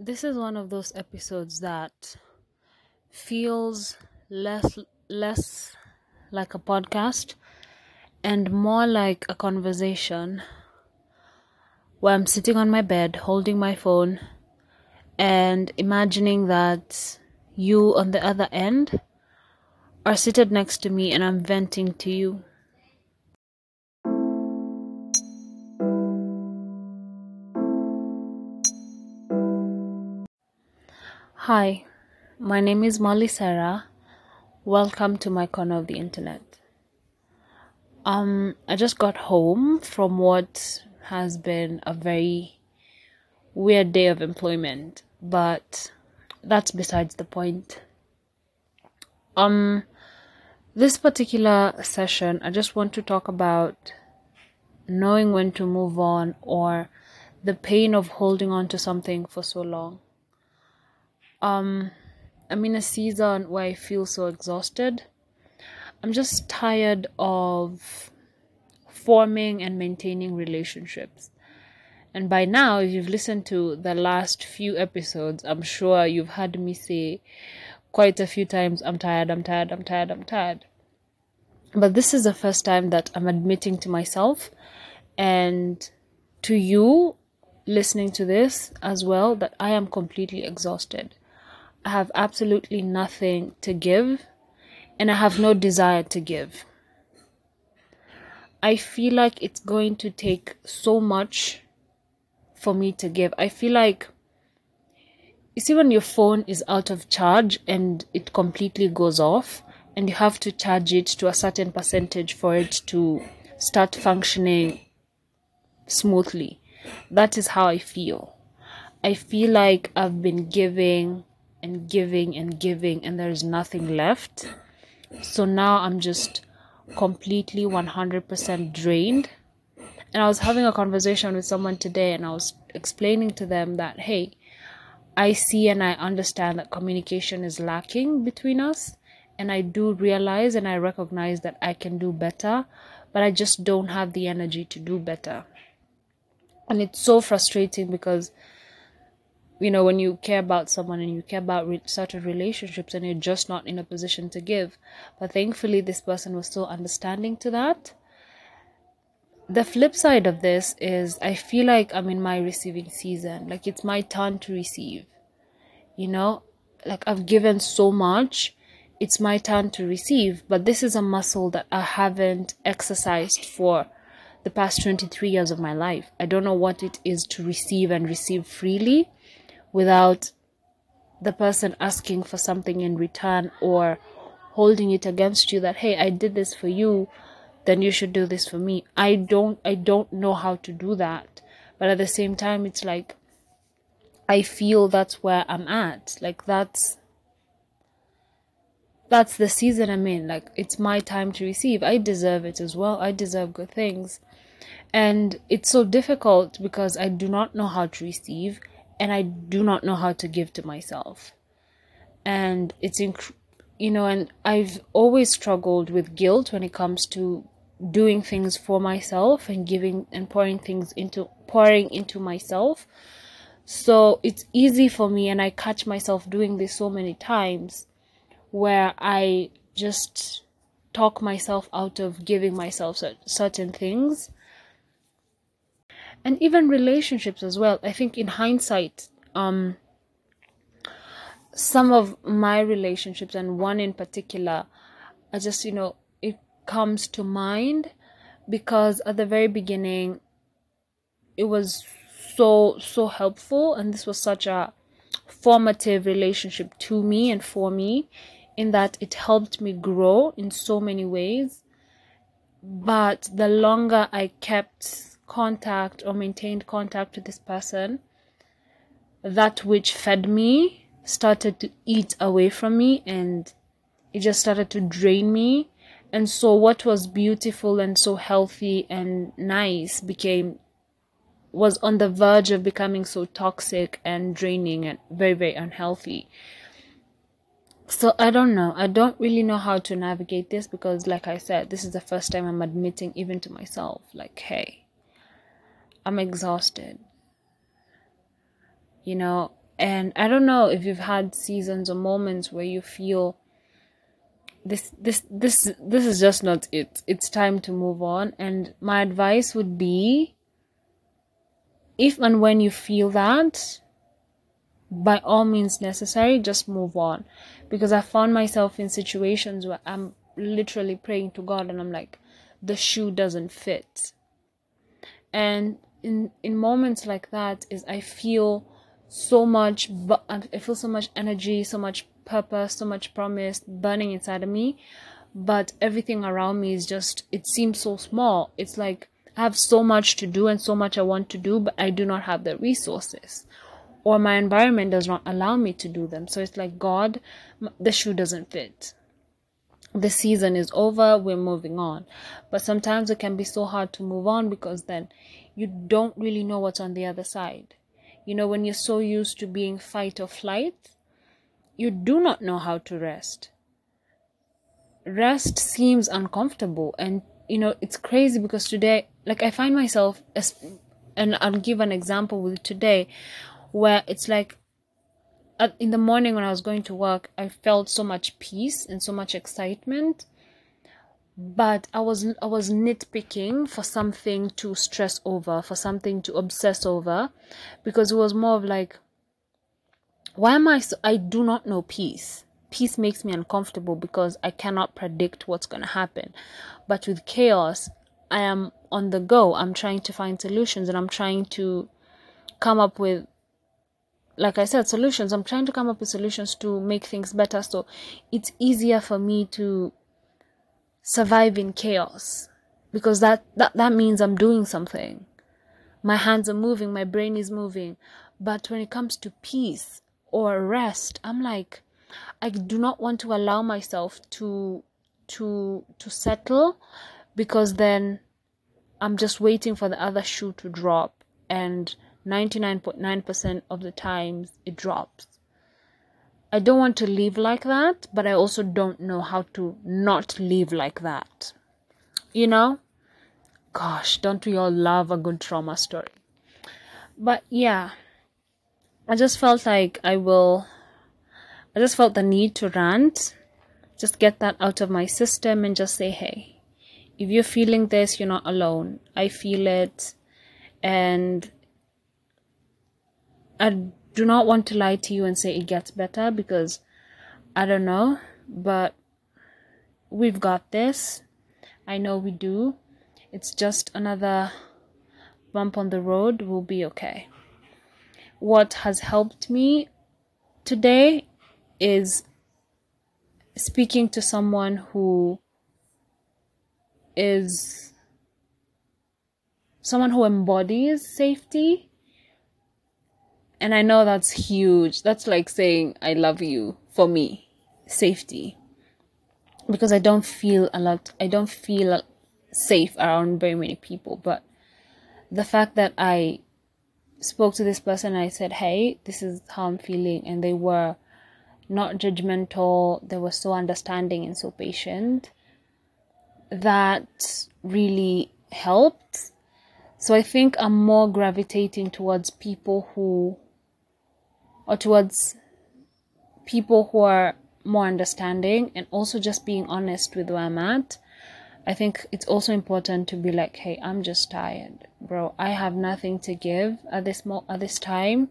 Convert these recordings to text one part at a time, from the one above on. this is one of those episodes that feels less like a podcast and more like a conversation where I'm sitting on my bed holding my phone and imagining that you on the other end are seated next to me and I'm venting to you. Hi, my name is Molly Sarah. Welcome to my corner of the internet. I just got home from what has been a very weird day of employment, but that's besides the point. This particular session, I just want to talk about knowing when to move on, or the pain of holding on to something for so long. I'm in a season where I feel so exhausted. I'm just tired of forming and maintaining relationships. And by now, if you've listened to the last few episodes, I'm sure you've heard me say quite a few times, I'm tired. But this is the first time that I'm admitting to myself and to you listening to this as well that I am completely exhausted. I have absolutely nothing to give, and I have no desire to give. I feel like it's going to take so much for me to give. I feel like, you see, when your phone is out of charge and it completely goes off and you have to charge it to a certain percentage for it to start functioning smoothly. That is how I feel. I feel like I've been giving and giving and giving, and there's nothing left. So now I'm just completely 100% drained. And I was having a conversation with someone today, and I was explaining to them that, hey, I see and I understand that communication is lacking between us, and I do realize and I recognize that I can do better, but I just don't have the energy to do better. And it's so frustrating because, you know, when you care about someone and you care about certain relationships and you're just not in a position to give. But thankfully, this person was so understanding to that. The flip side of this is I feel like I'm in my receiving season. Like, it's my turn to receive, you know? Like, I've given so much. It's my turn to receive. But this is a muscle that I haven't exercised for the past 23 years of my life. I don't know what it is to receive and receive freely, without the person asking for something in return or holding it against you that, hey, I did this for you, then you should do this for me. I don't know how to do that. But at the same time, it's like, I feel that's where I'm at. Like, that's the season I'm in. Like, it's my time to receive. I deserve it as well. I deserve good things. And it's so difficult because I do not know how to receive. And I do not know how to give to myself. And it's, and I've always struggled with guilt when it comes to doing things for myself and giving and pouring into myself. So it's easy for me, and I catch myself doing this so many times where I just talk myself out of giving myself certain things. And even relationships as well. I think in hindsight, some of my relationships, and one in particular, I just, it comes to mind because at the very beginning, it was so helpful. And this was such a formative relationship to me and for me, in that it helped me grow in so many ways. But the longer I kept contact or maintained contact with this person, that which fed me started to eat away from me, and it just started to drain me. And so what was beautiful and so healthy and nice was on the verge of becoming so toxic and draining and very, very unhealthy. So I don't know. I don't really know how to navigate this because, like I said, this is the first time I'm admitting even to myself, like, hey, I'm exhausted. And I don't know if you've had seasons or moments where you feel this is just not it. It's time to move on. And my advice would be, if and when you feel that, by all means necessary, just move on. Because I found myself in situations where I'm literally praying to God and I'm like, the shoe doesn't fit. And in moments like that is I feel so much energy, so much purpose, so much promise burning inside of me, but everything around me is just, it seems so small. It's like I have so much to do and so much I want to do, but I do not have the resources, or my environment does not allow me to do them. So it's like, God, the shoe doesn't fit. The season is over, we're moving on. But sometimes it can be so hard to move on, because then you don't really know what's on the other side. You know, when you're so used to being fight or flight, you do not know how to rest. Rest seems uncomfortable. And, you know, it's crazy because today, like, I find myself, and I'll give an example with today, where it's like, in the morning when I was going to work, I felt so much peace and so much excitement. But I was nitpicking for something to stress over, for something to obsess over, because it was more of like, why am I so, I do not know peace. Peace makes me uncomfortable because I cannot predict what's going to happen. But with chaos, I am on the go. I'm trying to find solutions, and I'm trying to come up with, like I said, solutions. I'm trying to come up with solutions to make things better. So it's easier for me to survive in chaos, because that means I'm doing something. My hands are moving, my brain is moving. But when it comes to peace or rest, I'm like, I do not want to allow myself to settle, because then I'm just waiting for the other shoe to drop, and 99.9% of the times it drops. I don't want to live like that, but I also don't know how to not live like that. You know? Gosh, don't we all love a good trauma story? But yeah, I just felt like I just felt the need to rant. Just get that out of my system and just say, hey, if you're feeling this, you're not alone. I feel it. And I do not want to lie to you and say it gets better, because I don't know, but we've got this. I know we do. It's just another bump on the road. We'll be okay. What has helped me today is speaking to someone who is someone who embodies safety. And I know that's huge. That's like saying, I love you, for me, safety. Because I don't feel safe around very many people. But the fact that I spoke to this person, I said, hey, this is how I'm feeling. And they were not judgmental. They were so understanding and so patient. That really helped. So I think I'm more gravitating towards people who are more understanding, and also just being honest with where I'm at. I think it's also important to be like, hey, I'm just tired, bro. I have nothing to give at this time.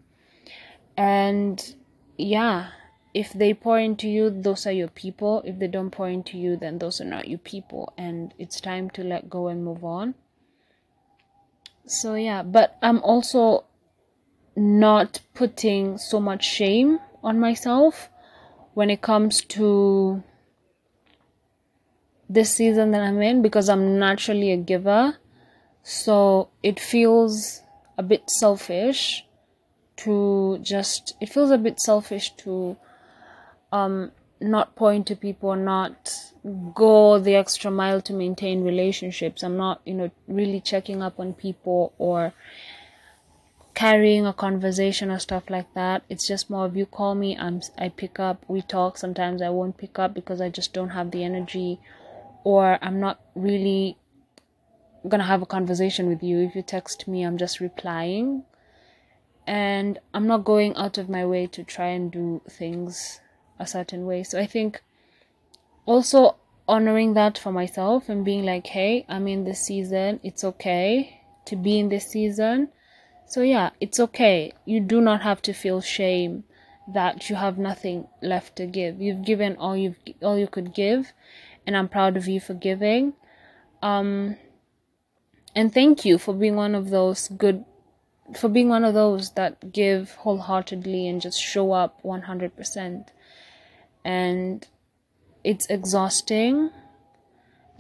And yeah, if they pour into you, those are your people. If they don't pour into you, then those are not your people. And it's time to let go and move on. So yeah, but I'm also not putting so much shame on myself when it comes to this season that I'm in, because I'm naturally a giver. So it feels a bit selfish to not point to people, not go the extra mile to maintain relationships. I'm not, really checking up on people or carrying a conversation or stuff like that. It's just more of, you call me, I pick up, we talk. Sometimes I won't pick up because I just don't have the energy, or I'm not really gonna have a conversation with you. If you text me, I'm just replying. and I'm not going out of my way to try and do things a certain way. So I think also honoring that for myself and being like, hey, I'm in this season, it's okay to be in this season. So yeah, it's okay. You do not have to feel shame that you have nothing left to give. You've given all you could give, and I'm proud of you for giving. And thank you for being one of those that give wholeheartedly and just show up 100%. And it's exhausting.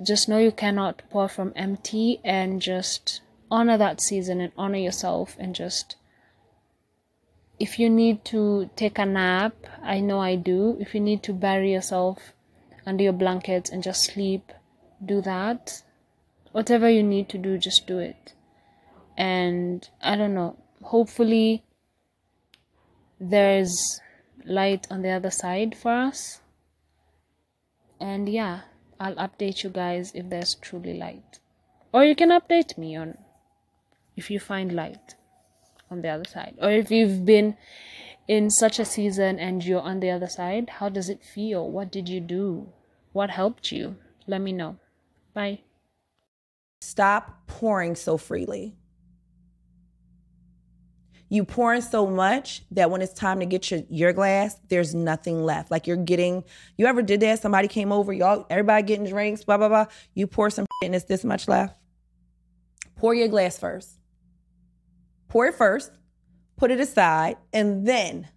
Just know you cannot pour from empty, and just honor that season and honor yourself. And just, if you need to take a nap, I know I do. If you need to bury yourself under your blankets and just sleep, do that. Whatever you need to do, just do it. And I don't know, hopefully there's light on the other side for us. And yeah, I'll update you guys if there's truly light. Or you can update me on if you find light on the other side. Or if you've been in such a season and you're on the other side, how does it feel? What did you do? What helped you? Let me know. Bye. Stop pouring so freely. You pouring so much that when it's time to get your glass, there's nothing left. Like you ever did that? Somebody came over, everybody getting drinks, blah, blah, blah. You pour some and it's this much left. Pour your glass first. Pour it first, put it aside, and then